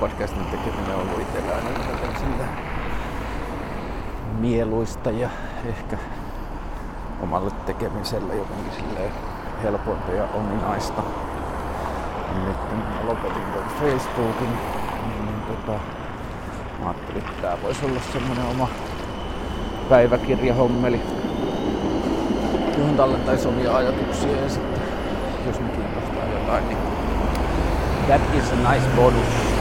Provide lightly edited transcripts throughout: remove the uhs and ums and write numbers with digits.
podcastin tekeminen on ollut itsellä aina mieluista ja ehkä omalle tekemiselle jotenkin silleen helpointa ja ominaista. Nyt lopetin tämän Facebookin, niin mä ajattelin, että tää voisi olla semmonen oma päiväkirjahommeli, johon tallentaisi omia ajatuksia ja sitten jos me kiinnostaa jotain, niin that is a nice bonus.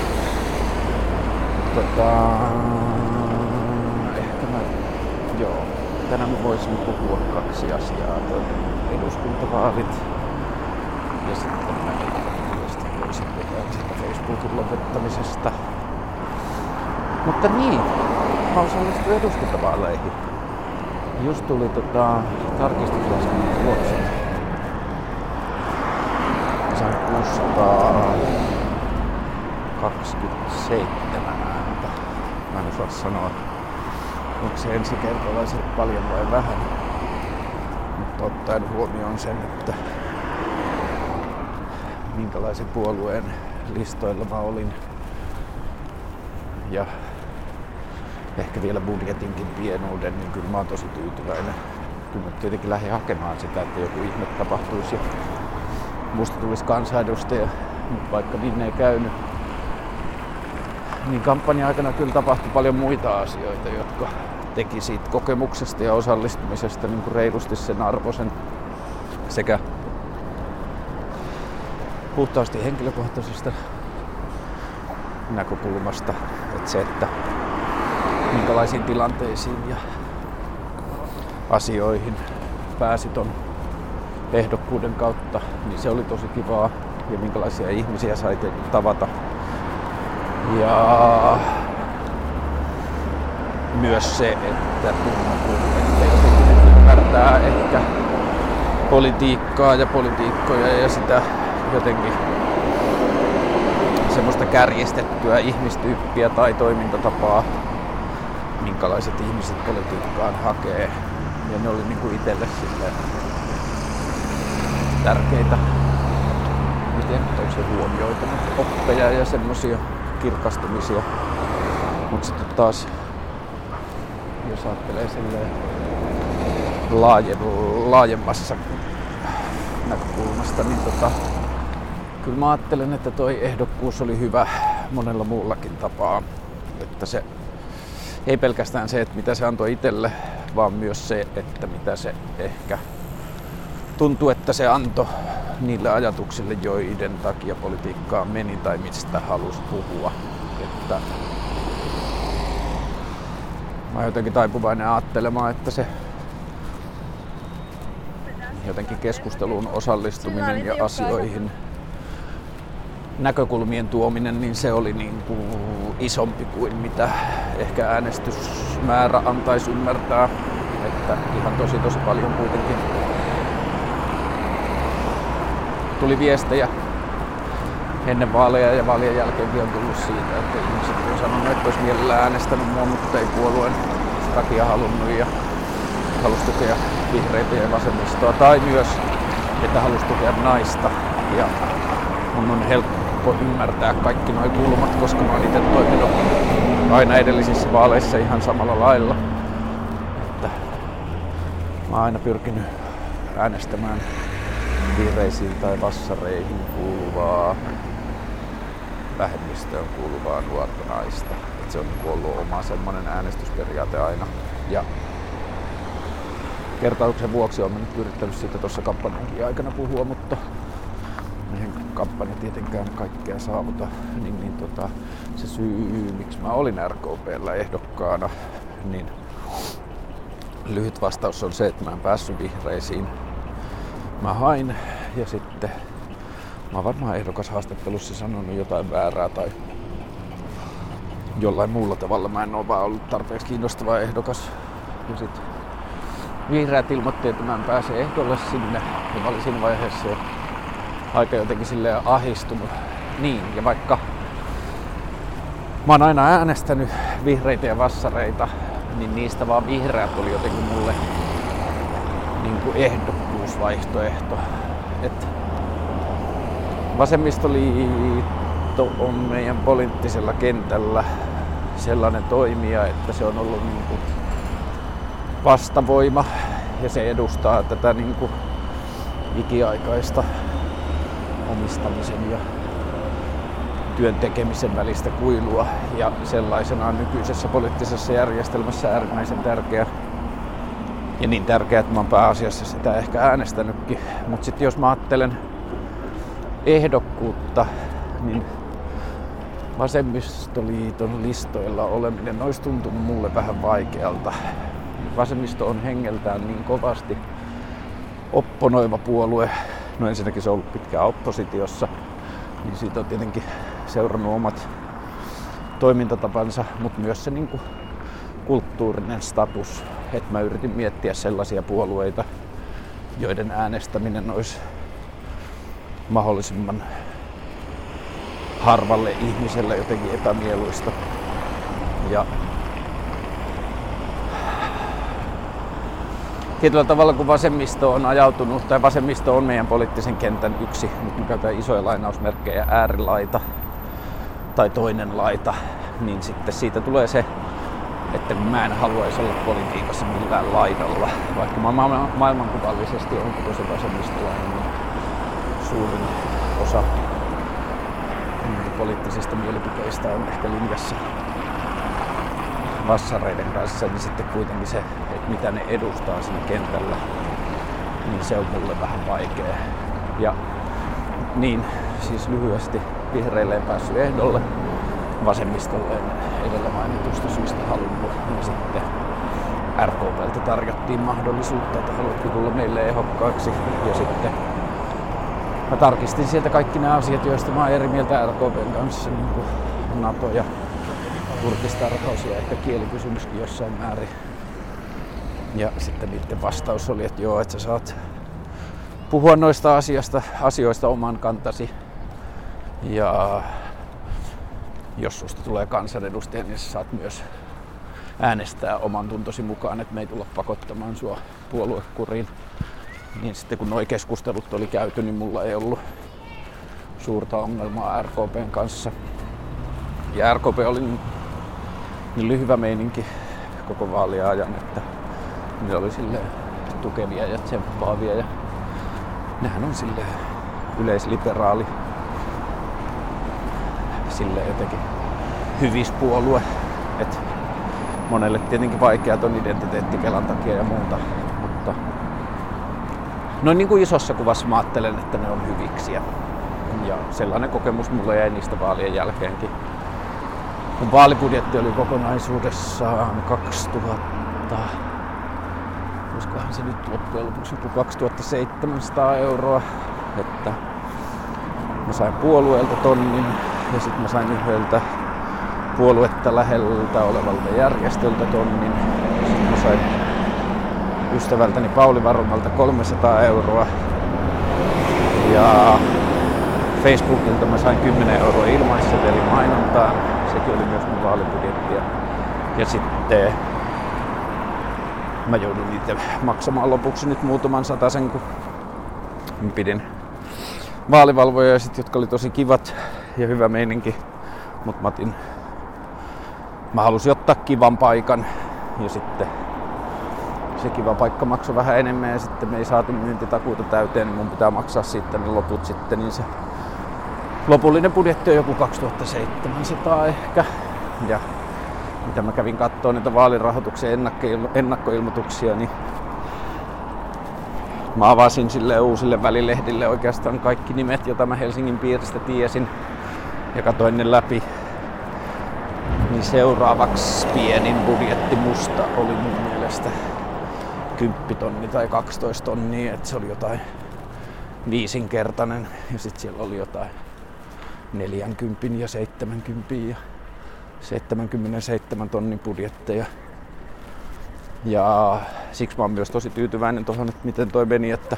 Tänään mä voisin puhua 2 asiaa, eduskuntavaalit ja sitten mä voisin tehdä sitä Facebookin lopettamisesta. Mutta niin, mä osallistuin eduskuntavaaleihin. Just tuli tarkistuslaskennan tulokset. Sain 627 ääntä. Mä en osaa sanoa, onko se ensikertalaisille paljon vai vähän. Mutta ottaen huomioon sen, että minkälaisen puolueen listoilla mä olin. Ja ehkä vielä budjetinkin pienuuden, niin kyllä mä oon tosi tyytyväinen. Kyllä mä tietenkin lähdin hakemaan sitä, että joku ihme tapahtuisi ja musta tulisi kansanedustaja, mutta vaikka niin ei käynyt. Niin kampanja-aikana kyllä tapahtui paljon muita asioita, jotka teki siitä kokemuksesta ja osallistumisesta niin kuin reilusti sen arvoisen sekä puhtaasti henkilökohtaisesta näkökulmasta, että se, että minkälaisiin tilanteisiin ja asioihin pääsi ton ehdokkuuden kautta, niin se oli tosi kivaa ja minkälaisia ihmisiä sai tavata. Ja myös se, että jotenkin ymmärtää ehkä politiikkaa ja politiikkoja ja sitä jotenkin semmoista kärjistettyä ihmistyyppiä tai toimintatapaa, minkälaiset ihmiset politiikkaan hakee. Ja ne oli niinku itselle silleen tärkeitä, miten on se huomioitunut oppeja ja semmosia kirkastumisia. Mut sitten taas, jos ajattelee silleen laajemmassa näkökulmasta, niin kyllä mä ajattelen, että toi ehdokkuus oli hyvä monella muullakin tapaa. Että se ei pelkästään se, että mitä se antoi itselle, vaan myös se, että mitä se ehkä tuntui, että se antoi niille ajatuksille, joiden takia politiikkaa meni tai mistä halusi puhua. Että mä oon jotenkin taipuvainen ajattelemaan, että se jotenkin keskusteluun osallistuminen ja asioihin näkökulmien tuominen, niin se oli niin kuin isompi kuin mitä ehkä äänestysmäärä antaisi ymmärtää. Että ihan tosi paljon kuitenkin tuli viestejä ennen vaaleja ja vaalien jälkeenkin on tullut siitä, että ihmiset on sanonut, että olisi mielellään äänestänyt mua, mutta ei puolueen takia halunnut ja halusi tukea vihreitä ja vasemmistoa tai myös, että halusi tukea naista. Ja mun on helppo ymmärtää kaikki nuo kulmat, koska mä oon itse toiminut aina edellisissä vaaleissa ihan samalla lailla. Että mä oon aina pyrkinyt äänestämään vihreisiin tai vassareihin kuuluvaa, vähemmistöön kuuluvaa nuorta naista. Et se on ollut oma semmoinen äänestysperiaate aina. Ja kertauksen vuoksi olen nyt yrittänyt siitä tuossa kampanjankin aikana puhua, mutta kampanja tietenkään kaikkea saavuta, niin se syy, miksi mä olin RKP:llä ehdokkaana, niin lyhyt vastaus on se, että mä en päässyt vihreisiin. Mä hain ja sitten mä oon varmaan ehdokashaastattelussa sanonut jotain väärää tai jollain muulla tavalla mä en oo vaan ollut tarpeeksi kiinnostava ehdokas. Ja sit vihreät ilmoitti, että mä en pääse ehdolle sinne ja mä olin siinä vaiheessa aika jotenkin silleen ahistunut. Niin, ja vaikka mä oon aina äänestänyt vihreitä ja vassareita, niin niistä vaan vihreät oli jotenkin mulle niin kuin ehdokkuusvaihtoehto. Et vasemmistoliitto Liitto on meidän poliittisella kentällä sellainen toimija, että se on ollut niin kuin vastavoima ja se edustaa tätä niin kuin ikiaikaista omistamisen ja työn tekemisen välistä kuilua ja sellaisenaan nykyisessä poliittisessa järjestelmässä äärimmäisen tärkeä. Ja niin tärkeää, että mä oon pääasiassa sitä ehkä äänestänytkin. Mutta sitten jos mä ajattelen ehdokkuutta, niin Vasemmistoliiton listoilla oleminen olisi tuntunut mulle vähän vaikealta. Vasemmisto on hengeltään niin kovasti opponoiva puolue. No ensinnäkin se on ollut pitkään oppositiossa, niin siitä on tietenkin seurannut omat toimintatapansa, mutta myös se niin kuin kulttuurinen status. Että mä yritin miettiä sellaisia puolueita, joiden äänestäminen olisi mahdollisimman harvalle ihmiselle jotenkin epämieluista. Ja tietyllä tavalla kun vasemmisto on ajautunut, tai vasemmisto on meidän poliittisen kentän yksi, nyt mä käytän isoja lainausmerkkejä, äärilaita tai toinen laita, niin sitten siitä tulee se, että mä en haluaisi olla politiikassa millään laidalla, vaikka mä maailmankuvallisesti on tosi vasemmistolainen, niin suurin osa poliittisista mielipiteistä on ehkä linjassa vassareiden kanssa, niin sitten kuitenkin se, että mitä ne edustaa siinä kentällä, niin se on mulle vähän vaikea. Ja niin, siis lyhyesti vihreille en päässyt ehdolle, vasemmistolle en edellä mainitusta syystä halunnut, ja sitten RKP:ltä tarjottiin mahdollisuutta, että haluatko tulla meille ehdokkaaksi, ja sitten mä tarkistin sieltä kaikki nämä asiat, joista mä oon eri mieltä RKP:n kanssa, niin kuin NATO ja turkistarhaus ja ehkä kielikysymyskin jossain määrin. Ja sitten niiden vastaus oli, että joo, että sä saat puhua noista asioista oman kantasi. Ja jos susta tulee kansanedustaja, niin sä saat myös äänestää oman tuntosi mukaan, että me ei tulla pakottamaan sua puoluekuriin. Niin sitten kun nuo keskustelut oli käyty, niin mulla ei ollut suurta ongelmaa RKP:n kanssa. Ja RKP oli niin hyvä meininki koko vaaliajan, että ne oli silleen tukevia ja tsemppaavia. Ja nehän on silleen yleisliberaali, silleen jotenkin hyvispuolue. Et monelle tietenkin vaikeat on identiteettivelan takia ja muuta. Mutta noin niin kuin isossa kuvassa mä ajattelen, että ne on hyviksiä. Ja sellainen kokemus mulle jäi niistä vaalien jälkeenkin. Kun vaalibudjetti oli kokonaisuudessaan 2000, se nyt loppujen lopuksi 2 700 €, että mä sain puolueelta tonnin ja sitten mä sain yhdeltä puoluetta läheltä olevalta järjestöltä tonnin ja sitten mä sain ystävältäni Pauli Varumalta 300 € ja Facebookilta mä sain 10 € ilmaisseteli mainontaan. Sekin oli myös mun vaalibudjettia. Ja sitten mä joudun niitä maksamaan lopuksi nyt muutaman satasen, kun pidin vaalivalvoja, jotka oli tosi kivat ja hyvä meininki. Mut mä halusin ottaa kivan paikan ja sitten se kiva paikka maksoi vähän enemmän ja sitten me ei saatu myyntitakuuta täyteen, niin mun pitää maksaa siitä ne loput sitten, niin se lopullinen budjetti on joku 2 700 € ehkä. Ja mitä mä kävin kattoo niitä vaalirahoituksen ennakkoilmoituksia, niin mä avasin sille uusille välilehdille oikeastaan kaikki nimet, joita mä Helsingin piiristä tiesin ja katsoin ne läpi. Niin seuraavaksi pienin budjetti musta oli mun mielestä 10 000 € tai 12 000 €, että se oli jotain 5-kertainen ja sitten siellä oli jotain 40 ja 70 ja 77 000 € budjetteja. Ja siksi mä oon myös tosi tyytyväinen tuohon, että miten toi meni, että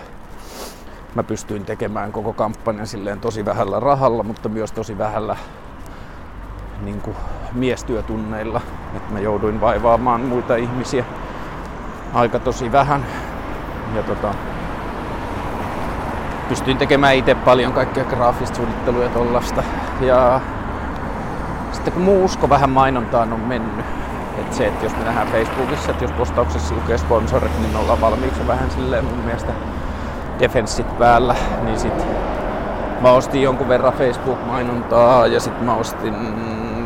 mä pystyin tekemään koko kampanjan silleen tosi vähällä rahalla, mutta myös tosi vähällä niin kuin miestyötunneilla, että mä jouduin vaivaamaan muita ihmisiä aika tosi vähän ja pystyin tekemään itse paljon kaikkea graafista suunnittelua ja tollaista. Ja sitten kun muu usko vähän mainontaan on mennyt, että se, että jos me nähdään Facebookissa, että jos postauksessa lukee sponsorit, niin ollaan valmiiksi vähän silleen mun mielestä defenssit päällä, niin sit mä ostin jonkun verran Facebook-mainontaa ja sit mä ostin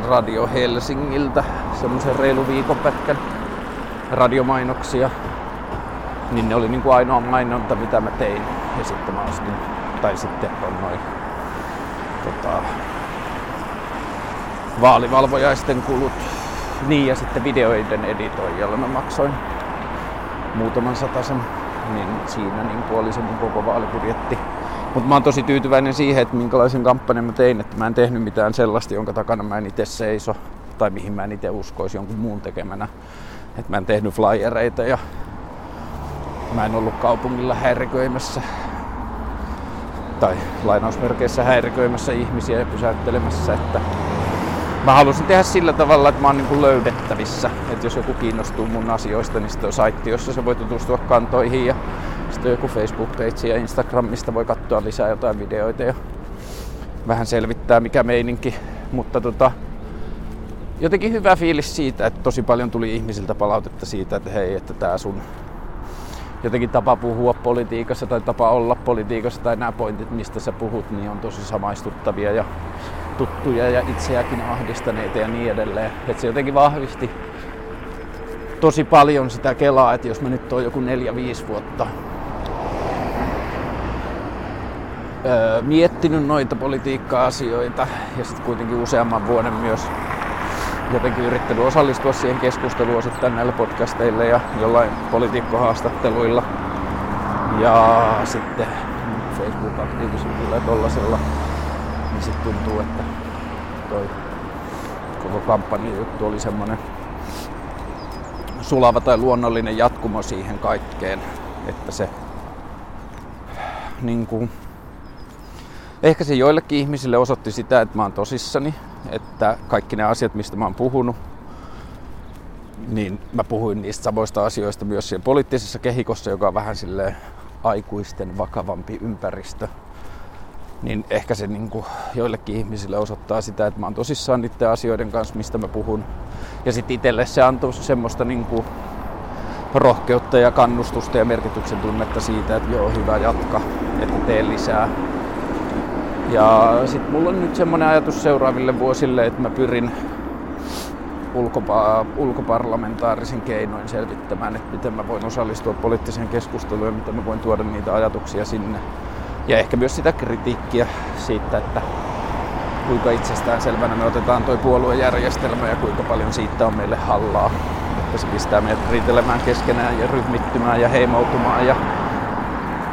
Radio Helsingiltä semmoisen reilu viikonpätkän radiomainoksia, niin ne oli niinku ainoa mainonta mitä mä tein, ja sitten mä ostin, tai sitten on noin vaalivalvojaisten kulut, niin ja sitten videoiden editoijalle mä maksoin muutaman satasen, niin siinä niinku oli se mun koko vaalibudjetti. Mutta mä oon tosi tyytyväinen siihen, että minkälaisen kampanjan mä tein, että mä en tehnyt mitään sellaista, jonka takana mä en itse seiso tai mihin mä en itse uskoisi jonkun muun tekemänä. Et mä en tehnyt flyereita ja mä en ollut kaupungilla häiriköimässä tai lainausmerkeissä häiriköimässä ihmisiä ja pysäyttelemässä. Että mä halusin tehdä sillä tavalla, että mä oon niinku löydettävissä. Että jos joku kiinnostuu mun asioista, niin sitten on saitti, jossa se voi tutustua kantoihin. Ja sitten joku Facebook-page ja Instagramista voi katsoa lisää jotain videoita ja vähän selvittää mikä meininki. Mutta jotenkin hyvä fiilis siitä, että tosi paljon tuli ihmisiltä palautetta siitä, että hei, että tää sun jotenkin tapa puhua politiikassa tai tapa olla politiikassa tai nämä pointit, mistä sä puhut, niin on tosi samaistuttavia ja tuttuja ja itseäkin ahdistaneita ja niin edelleen. Että se jotenkin vahvisti tosi paljon sitä kelaa, että jos mä nyt oon joku 4-5 vuotta miettinyt noita politiikka-asioita ja sitten kuitenkin useamman vuoden myös jotenkin yrittänyt osallistua siihen keskusteluun osittain näillä podcasteilla ja jollain politiikkohaastatteluilla ja sitten Facebook-aktiivisuudella ja tollasella, niin sitten tuntuu, että toi koko kampanjajuttu oli semmoinen sulava tai luonnollinen jatkumo siihen kaikkeen, että se niin kuin, ehkä se joillekin ihmisille osoitti sitä, että mä oon tosissani, että kaikki ne asiat, mistä mä oon puhunut, niin mä puhuin niistä samoista asioista myös siellä poliittisessa kehikossa, joka on vähän silleen aikuisten vakavampi ympäristö. Niin ehkä se niin kuin joillekin ihmisille osoittaa sitä, että mä oon tosissaan niiden asioiden kanssa, mistä mä puhun. Ja sitten itselle se antoi semmoista niin kuin rohkeutta ja kannustusta ja merkityksen tunnetta siitä, että joo, hyvä, jatka, että tee lisää. Ja sitten mulla on nyt semmoinen ajatus seuraaville vuosille, että mä pyrin ulkoparlamentaarisen keinoin selvittämään, että miten mä voin osallistua poliittiseen keskusteluun ja miten mä voin tuoda niitä ajatuksia sinne. Ja ehkä myös sitä kritiikkiä siitä, että kuinka itsestäänselvänä me otetaan toi puoluejärjestelmä ja kuinka paljon siitä on meille hallaa. Että se pistää meidät riitelemään keskenään ja ryhmittymään ja heimoutumaan ja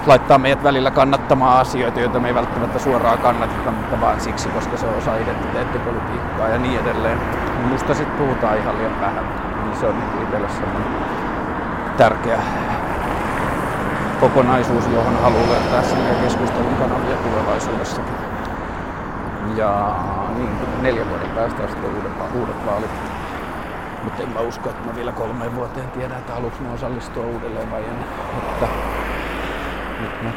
laittaa meidät välillä kannattamaan asioita, joita me ei välttämättä suoraan kannateta, mutta vaan siksi, koska se on osa identiteettipolitiikkaa ja niin edelleen. Musta sit puhutaan ihan liian vähän, niin se on itselle semmoinen tärkeä kokonaisuus, johon haluaa löytää sinne keskustelun kanavia tulevaisuudessakin. Ja niin, 4 vuoden päästä on sitten uudet vaalit. Mutta en mä usko, että mä vielä 3 vuoteen tiedän, että haluanko mä osallistua uudelleen vai en. Nyt mä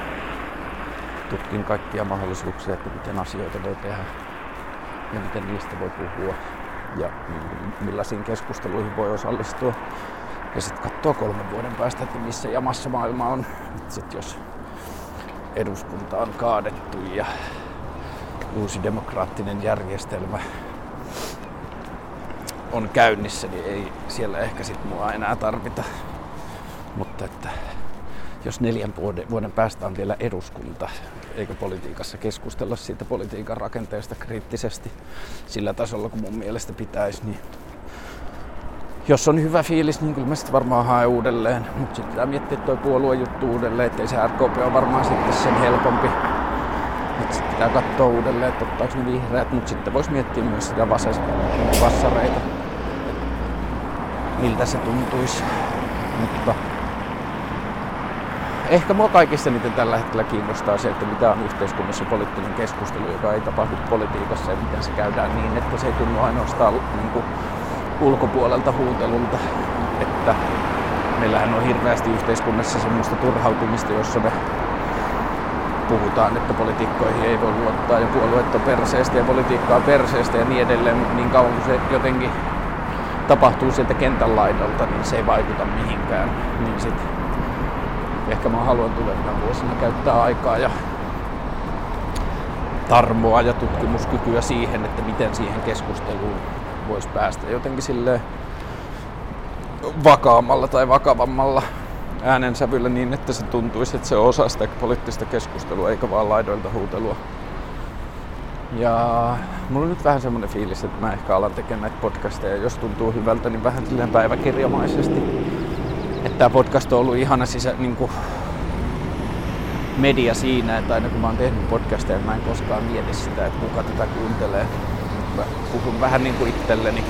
tutkin kaikkia mahdollisuuksia, että miten asioita voi tehdä ja miten niistä voi puhua ja millaisiin keskusteluihin voi osallistua. Ja sitten katsoo 3 vuoden päästä, että missä jamassa maailma on. Sitten jos eduskunta on kaadettu ja uusi demokraattinen järjestelmä on käynnissä, niin ei siellä ehkä sit mua enää tarvita. Mutta että jos 4 vuoden päästä on vielä eduskunta, eikö politiikassa keskustella siitä politiikan rakenteesta kriittisesti sillä tasolla, kun mun mielestä pitäisi, niin jos on hyvä fiilis, niin kyllä mä sitten varmaan haen uudelleen. Mutta sitten pitää miettiä toi puoluejuttu uudelleen, ettei se RKP on varmaan sitten sen helpompi. Että sitten pitää katsoa uudelleen, että ottaako ne vihreät, mutta sitten voisi miettiä myös sitä vassareita, miltä se tuntuisi. Mutta ehkä mua kaikista niiden tällä hetkellä kiinnostaa se, että mitä on yhteiskunnassa poliittinen keskustelu, joka ei tapahdu politiikassa ja miten se käydään niin, että se ei tunnu ainoastaan niin ulkopuolelta huutelulta, että meillähän on hirveästi yhteiskunnassa semmoista turhautumista, jossa me puhutaan, että poliitikkoihin ei voi luottaa ja puolueet on perseestä ja politiikkaa perseestä ja niin edelleen, mutta niin kauan kuin se jotenkin tapahtuu sieltä kentän laidalta, niin se ei vaikuta mihinkään. Niin sit ehkä mä haluan tulevina vuosina käyttää aikaa ja tarmoa ja tutkimuskykyä siihen, että miten siihen keskusteluun voisi päästä jotenkin silleen vakaammalla tai vakavammalla äänensävyllä niin, että se tuntuisi, että se on osa sitä poliittista keskustelua eikä vaan laidoilta huutelua. Ja mulla on nyt vähän semmoinen fiilis, että mä ehkä alan tekemään näitä podcasteja, jos tuntuu hyvältä, niin vähän silleen päiväkirjamaisesti. Että tää podcast on ollut ihana niinku media siinä, että aina kun mä oon tehnyt podcasteja, mä en koskaan mieti sitä, että kuka tätä kuuntelee. Mä puhun vähän niinku itselleni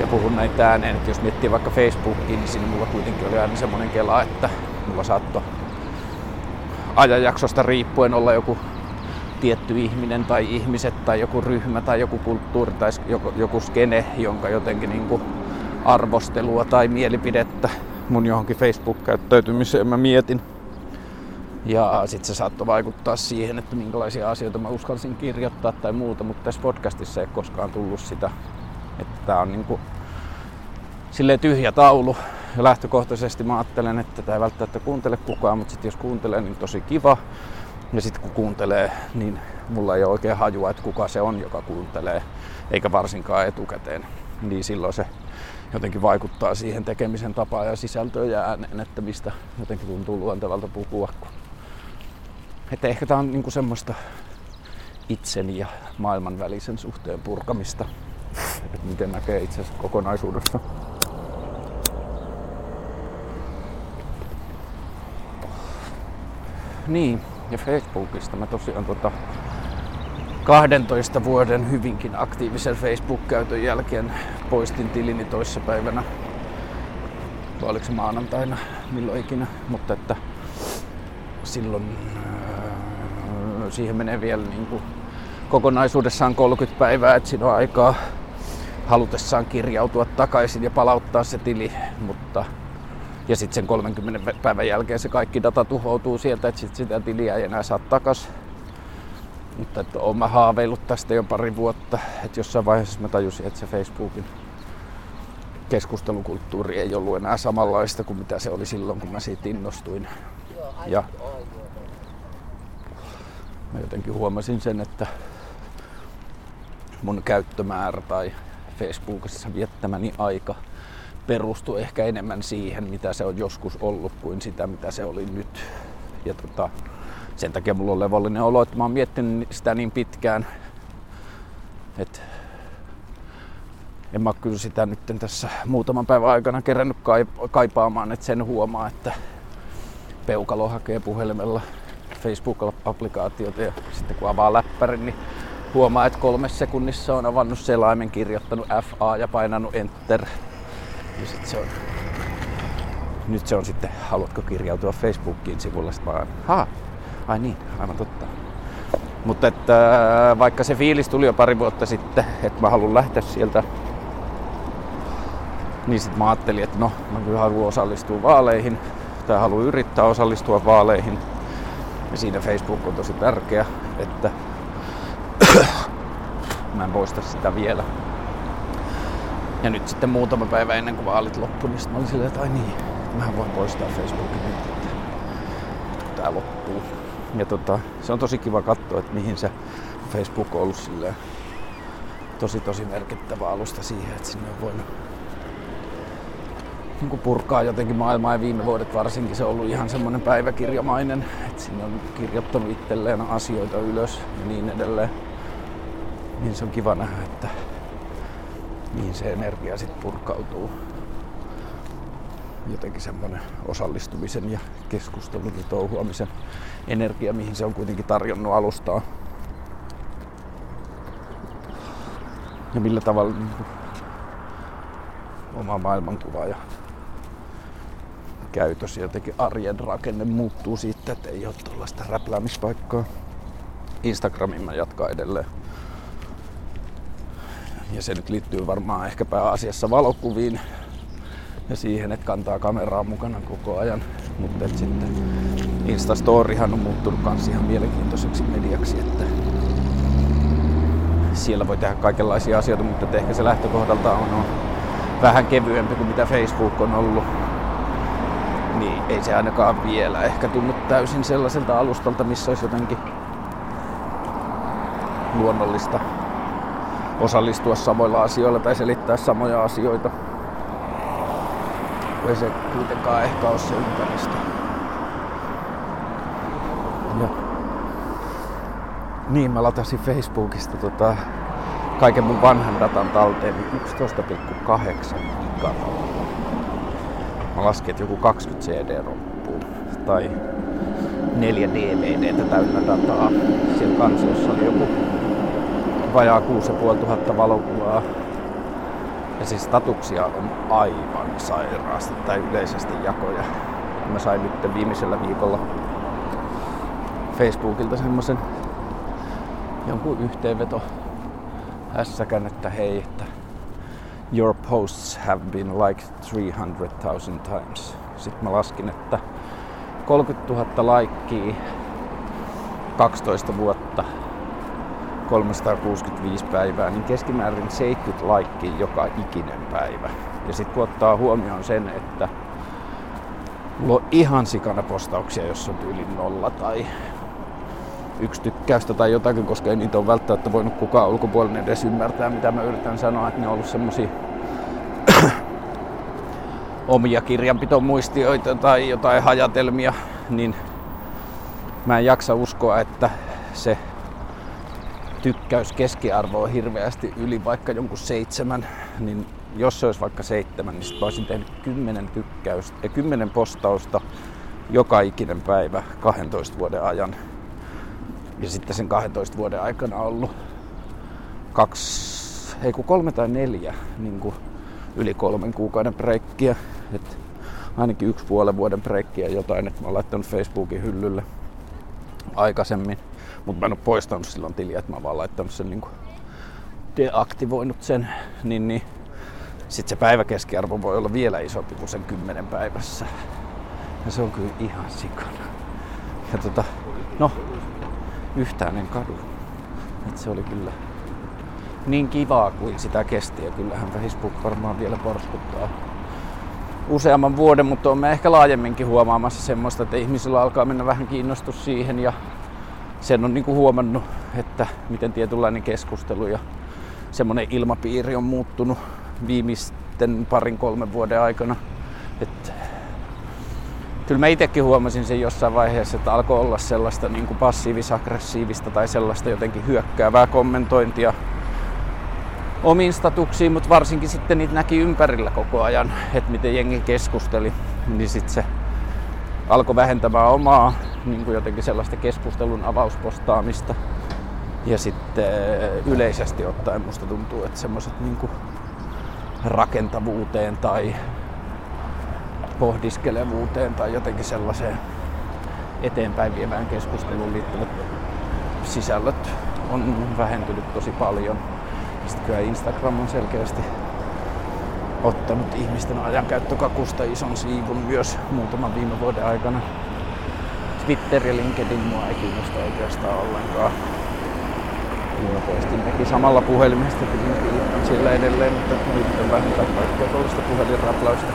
ja puhun näitä ääneen, että jos miettii vaikka Facebookiin, niin siinä mulla kuitenkin oli aina semmoinen kela, että mulla saattoi ajanjaksosta riippuen olla joku tietty ihminen tai ihmiset tai joku ryhmä tai joku kulttuuri tai joku skene, jonka jotenkin niinku arvostelua tai mielipidettä mun johonkin Facebook-käyttäytymiseen mä mietin. Ja sit se saattoi vaikuttaa siihen, että minkälaisia asioita mä uskalsin kirjoittaa tai muuta, mutta tässä podcastissa ei koskaan tullut sitä, että tää on niinku silleen tyhjä taulu. Ja lähtökohtaisesti mä ajattelen, että tää ei välttämättä kuuntele kukaan, mutta sit jos kuuntelee, niin tosi kiva. Ja sit kun kuuntelee, niin mulla ei ole oikein hajua, että kuka se on, joka kuuntelee, eikä varsinkaan etukäteen. Niin silloin se jotenkin vaikuttaa siihen tekemisen tapaan ja sisältöön ja ääneen, että mistä jotenkin tuntuu luontevalta puhua. Että ehkä tää on niinku semmoista itseni ja maailman välisen suhteen purkamista, että miten näkee itsensä kokonaisuudessa. Niin, ja Facebookista mä tosiaan 12 vuoden hyvinkin aktiivisen Facebook-käytön jälkeen poistin tilini toissapäivänä. Oliko se maanantaina, milloin ikinä, mutta että silloin siihen menee vielä niin kuin kokonaisuudessaan 30 päivää, että siinä on aikaa halutessaan kirjautua takaisin ja palauttaa se tili, mutta ja sitten sen 30 päivän jälkeen se kaikki data tuhoutuu sieltä, että sit sitä tiliä ei enää saa takaisin. Mutta että oon mä haaveillut tästä jo pari vuotta, että jossain vaiheessa mä tajusin, että se Facebookin keskustelukulttuuri ei ollut enää samanlaista kuin mitä se oli silloin, kun mä siitä innostuin. Ja mä jotenkin huomasin sen, että mun käyttömäärä tai Facebookissa viettämäni aika perustui ehkä enemmän siihen, mitä se on joskus ollut, kuin sitä, mitä se oli nyt. Ja sen takia mulla on levollinen olo, että mä oon miettinyt sitä niin pitkään, että en mä kyllä sitä nyt tässä muutaman päivän aikana kerännyt kaipaamaan, että sen huomaa, että peukalo hakee puhelimella Facebook-applikaatiota ja sitten kun avaa läppärin, niin huomaa, että 3 sekunnissa on avannut selaimen, kirjoittanut FA ja painanut Enter. Ja sit se on. Nyt se on sitten, haluatko kirjautua Facebookiin sivulla, sit vaan, ai niin, aivan totta. Mutta että vaikka se fiilis tuli jo pari vuotta sitten, että mä haluan lähteä sieltä, niin sit mä ajattelin, että no, mä kyllä haluan osallistua vaaleihin tai haluan yrittää osallistua vaaleihin. Ja siinä Facebook on tosi tärkeä, että mä en poista sitä vielä. Ja nyt sitten muutama päivä ennen kuin vaalit loppui, niin mä olin silleen, että ai niin, mähän voin poistaa Facebookin nyt, että tää loppuu. Ja se on tosi kiva katsoa, että mihin se Facebook on ollut silleen tosi merkittävä alusta siihen, että sinne on voinut niin kuin purkaa jotenkin maailmaa, ja viime vuodet varsinkin se on ollut ihan semmoinen päiväkirjamainen, että sinne on kirjoittanut itselleen asioita ylös ja niin edelleen. Niin se on kiva nähdä, että mihin se energia sitten purkautuu. Jotenkin semmoinen osallistumisen ja keskustelun ja touhuamisen energia, mihin se on kuitenkin tarjonnut alustaa. Ja millä tavalla oma maailmankuva ja käytös ja jotenkin arjen rakenne muuttuu siitä, että ei ole tuollaista räpläämispaikkaa. Instagramin mä jatkan edelleen. Ja se nyt liittyy varmaan ehkä pääasiassa valokuviin ja siihen, että kantaa kameraa mukana koko ajan. mutta sitten Instastoryhan on muuttunut kans ihan mielenkiintoiseksi mediaksi, että siellä voi tehdä kaikenlaisia asioita, mutta ehkä se lähtökohdalta on vähän kevyempi kuin mitä Facebook on ollut. Niin ei se ainakaan vielä ehkä tunnu täysin sellaiselta alustalta, missä olisi jotenkin luonnollista osallistua samoilla asioilla tai selittää samoja asioita. Ei se kuitenkaan ehkä ole se ympäristö. Ja niin mä latasin Facebookista kaiken mun vanhan datan talteen, niin 11,8 gigaa. Mä laskin, että joku 20 CD loppuu tai 4 DVDtä täynnä dataa. Siellä kansiossa oli joku vajaa 6500 valokuvaa. Ja siis statuksia on aivan sairaasti tai yleisesti jakoja. Mä sain nyt viimeisellä viikolla Facebookilta semmosen jonkun yhteenveto hässäkän, että hei, että your posts have been like 300,000 times. Sitten mä laskin, että 30,000 laikkia, 12 vuotta, 365 päivää, niin keskimäärin 70 laikkia joka ikinen päivä. Ja sit kun ottaa huomioon sen, että mulla on ihan sikana postauksia, jos on tyylin 0 tai 1 tykkäystä tai jotakin, koska ei niitä ole välttämättä voinut kukaan ulkopuolinen edes ymmärtää, mitä mä yritän sanoa, että ne on ollut semmosia omia kirjanpitomuistioita tai jotain hajatelmia, niin mä en jaksa uskoa, että se tykkäys keskiarvo on hirveästi yli vaikka jonkun 7, niin jos se olisi vaikka 7, niin sit mä olisin tehnyt 10 postausta joka ikinen päivä 12 vuoden ajan. Ja sitten sen 12 vuoden aikana on ollut 3 tai 4 niin kuin yli 3 kuukauden breikkiä. Et ainakin 1,5 vuoden breikkiä jotain, että mä oon laittanut Facebookin hyllylle aikaisemmin. Mutta mä en ole poistanut silloin tiliä, että mä oon vaan laittanut sen niin kuin deaktivoinut sen. Niin sit se päiväkeskiarvo voi olla vielä isompi kuin sen 10 päivässä. Ja se on kyllä ihan sikana. Ja no, yhtään en kadu. Et se oli kyllä niin kivaa kuin sitä kesti. Ja kyllähän Facebook varmaan vielä porskuttaa useamman vuoden, mutta on mä ehkä laajemminkin huomaamassa semmoista, että ihmisillä alkaa mennä vähän kiinnostus siihen. Ja sen on niinku huomannut, että miten tietynlainen keskustelu ja semmoinen ilmapiiri on muuttunut viimeisten 2-3 vuoden aikana. Et kyllä mä itsekin huomasin sen jossain vaiheessa, että alkoi olla sellaista niin kuin passiivis-aggressiivista tai sellaista jotenkin hyökkäävää kommentointia omiin statuksiin, mutta varsinkin sitten niitä näki ympärillä koko ajan, että miten jengi keskusteli, niin sitten se alkoi vähentämään omaa niin kuin jotenkin sellaista keskustelun avauspostaamista. Ja sitten yleisesti ottaen musta tuntuu, että semmoiset niin kuin rakentavuuteen tai pohdiskelevuuteen tai jotenkin sellaiseen eteenpäin vievään keskusteluun liittyvät sisällöt on vähentynyt tosi paljon. Sitten kyllä Instagram on selkeästi ottanut ihmisten ajankäyttökakusta ison siivun myös muutaman viime vuoden aikana. Twitter ja LinkedIn mua ei kiinnosta oikeastaan ollenkaan. Minä poistin nekin samalla puhelimesta, että siellä edelleen, mutta nyt on vähintään kaikkea tuollaista puhelinraplausta.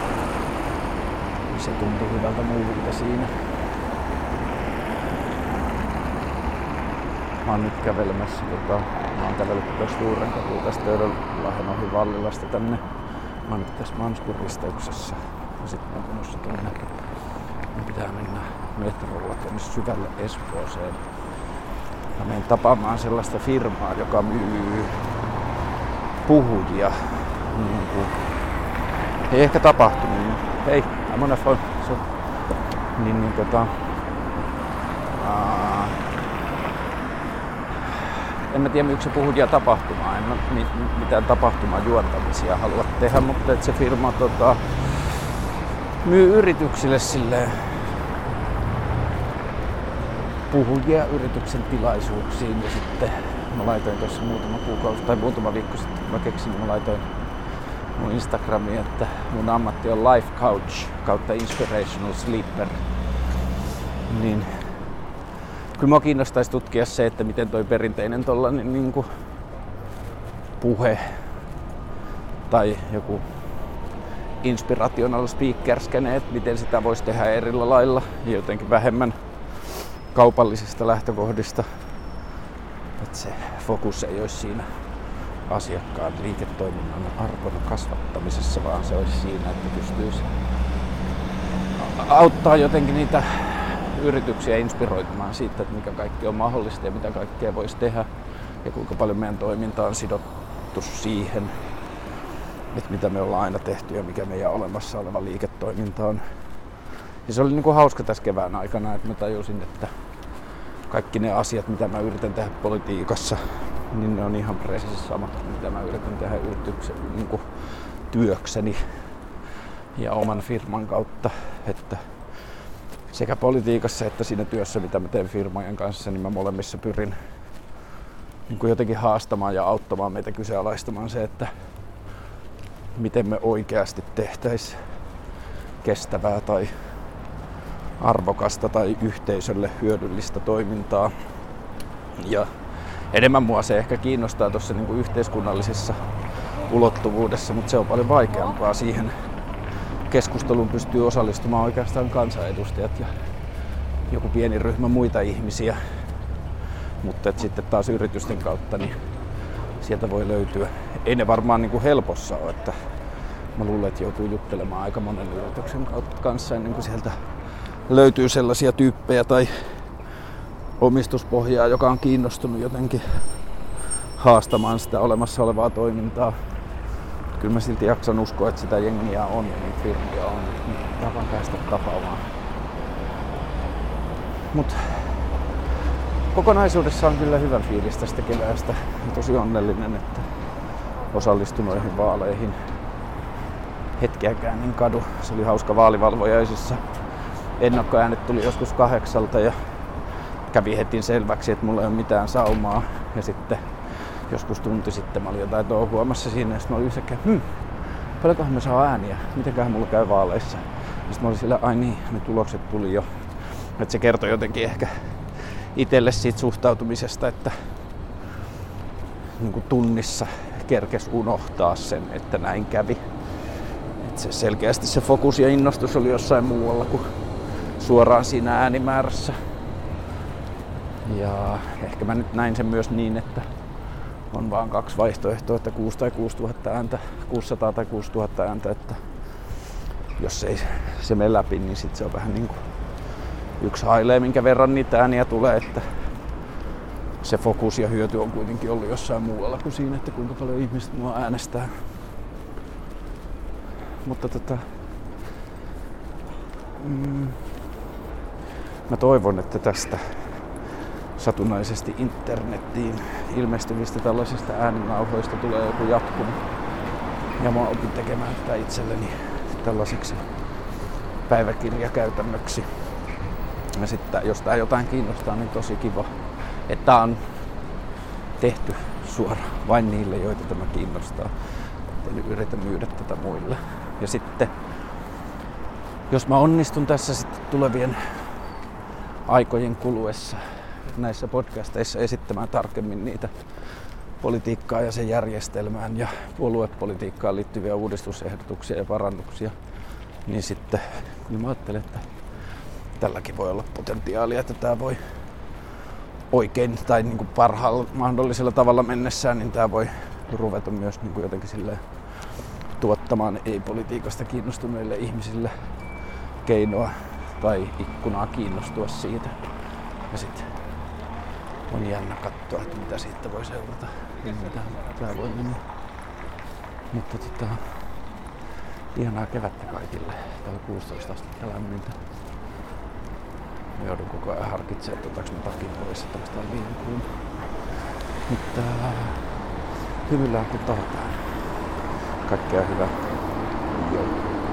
Se tuntui hyvältä muuvilta siinä. Mä oon nyt kävelemässä, mä oon kävellyt tuossa Suuren kadulla tästä Töölönlahden ohi Vallilasta tänne. Mä oon nyt tässä Manskun risteyksessä. Ja sit mä oon menossa tuonne. Mä pitää mennä metrolla tuonne syvälle Espooseen. Mä menen tapaamaan sellaista firmaa, joka myy puhujia. Ei ehkä tapahtunut. Hei, I'm on the phone. So, en mä tiedä, miksi se puhujia tapahtumaa. En mä mitään tapahtumajuontamisia halua tehdä, mutta että se firma myy yrityksille silleen puhujia yrityksen tilaisuuksiin. Ja sitten mä laitoin tuossa muutama viikko sitten, kun mä keksin, mä laitoin mun Instagramiin, että mun ammatti on Life Coach kautta Inspirational Sleeper. Niin kyllä mua kiinnostaisi tutkia se, että miten toi perinteinen tollanen niinku puhe tai joku inspirational speaker-skeneet, miten sitä voisi tehdä eri lailla ja jotenkin vähemmän kaupallisista lähtökohdista. Että se fokus ei olisi siinä asiakkaan liiketoiminnan arvon kasvattamisessa, vaan se olisi siinä, että pystyisi auttaa jotenkin niitä yrityksiä inspiroitumaan siitä, että mikä kaikki on mahdollista ja mitä kaikkea voisi tehdä ja kuinka paljon meidän toiminta on sidottu siihen, että mitä me ollaan aina tehty ja mikä meidän olemassa oleva liiketoiminta on. Ja se oli niin kuin hauska tässä kevään aikana, että mä tajusin, että kaikki ne asiat, mitä mä yritän tehdä politiikassa, niin ne on ihan presis samat, mitä mä yritän tehdä niin kuin työkseni ja oman firman kautta. Että sekä politiikassa että siinä työssä, mitä mä teen firmojen kanssa, niin mä molemmissa pyrin niin kuin jotenkin haastamaan ja auttamaan meitä kyseenalaistamaan se, että miten me oikeasti tehtäisiin kestävää tai arvokasta tai yhteisölle hyödyllistä toimintaa. Ja enemmän mua se ehkä kiinnostaa tuossa niin kuin yhteiskunnallisessa ulottuvuudessa, mutta se on paljon vaikeampaa. Siihen keskusteluun pystyy osallistumaan oikeastaan kansanedustajat ja joku pieni ryhmä muita ihmisiä. Mutta sitten taas yritysten kautta niin sieltä voi löytyä. Ei ne varmaan niin kuin helpossa ole. Että mä luulen, että joutuu juttelemaan aika monen yrityksen kanssa ennen kuin sieltä löytyy sellaisia tyyppejä tai omistuspohjaa, joka on kiinnostunut jotenkin haastamaan sitä olemassa olevaa toimintaa. Kyllä mä silti jaksan uskoa, että sitä jengiä on ja niitä firmoja on. Pitää vaan päästä tapaamaan. Mut kokonaisuudessaan kyllä hyvä fiilis tästä keväästä. Tosi onnellinen, että osallistui noihin vaaleihin. Hetkeäkään en kadu. Se oli hauska vaalivalvojaisissa. Ennakkoäänet tuli joskus 8 ja kävi heti selväksi, että mulla ei ole mitään saumaa. Ja sitten joskus tunti sitten mä olin jotain touhuamassa siinä ja sitten mä olin yhtäkkiä, paljonkohan mä saan ääniä, mitenköhän mulla käy vaaleissa. Ja sitten mä olin sillä, ai niin, ne tulokset tuli jo. Että se kertoi jotenkin ehkä itselle siitä suhtautumisesta, että niin kuin tunnissa kerkes unohtaa sen, että näin kävi. Että se selkeästi se fokus ja innostus oli jossain muualla kuin suoraan siinä äänimäärässä. Ja ehkä mä nyt näin sen myös niin, että on vaan 2 vaihtoehtoa, että 6 tai 6000 ääntä, 600 tai 6000 ääntä, että jos ei se mene läpi, niin sit se on vähän niinku yksi hailee, minkä verran niitä ääniä tulee, että se fokus ja hyöty on kuitenkin ollut jossain muualla kuin siinä, että kuinka paljon ihmiset mua äänestää. Mutta mä toivon, että tästä satunnaisesti internettiin ilmestyvistä tällaisista ääninauhoista tulee joku jatkumo. Ja mä opin tekemään tätä itselleni tällaiseksi päiväkirjakäytännöksi. Ja sitten jos tää jotain kiinnostaa, niin tosi kiva, että tää on tehty suoraan vain niille, joita tämä kiinnostaa. Eli yritä myydä tätä muille. Ja sitten jos mä onnistun tässä sitten tulevien aikojen kuluessa näissä podcasteissa esittämään tarkemmin niitä politiikkaa ja sen järjestelmään ja puoluepolitiikkaan liittyviä uudistusehdotuksia ja parannuksia, niin sitten niin mä ajattelen, että tälläkin voi olla potentiaalia, että tämä voi oikein tai niin kuin parhaalla mahdollisella tavalla mennessään, niin tämä voi ruveta myös niin kuin jotenkin silleen tuottamaan ei-politiikasta kiinnostuneille ihmisille keinoa tai ikkunaa kiinnostua siitä. Ja sitten on jännä katsoa, että mitä siitä voi seurata ja mitä tää voi mennä. Mutta ihanaa kevättä kaikille. Täällä 16 astetta lämmintä. Mä joudun koko ajan harkitsemaan, että otaks mä takin pois, että tästä on liian kuuma. Mutta hymyillään kun tavataan. Kaikkea hyvää.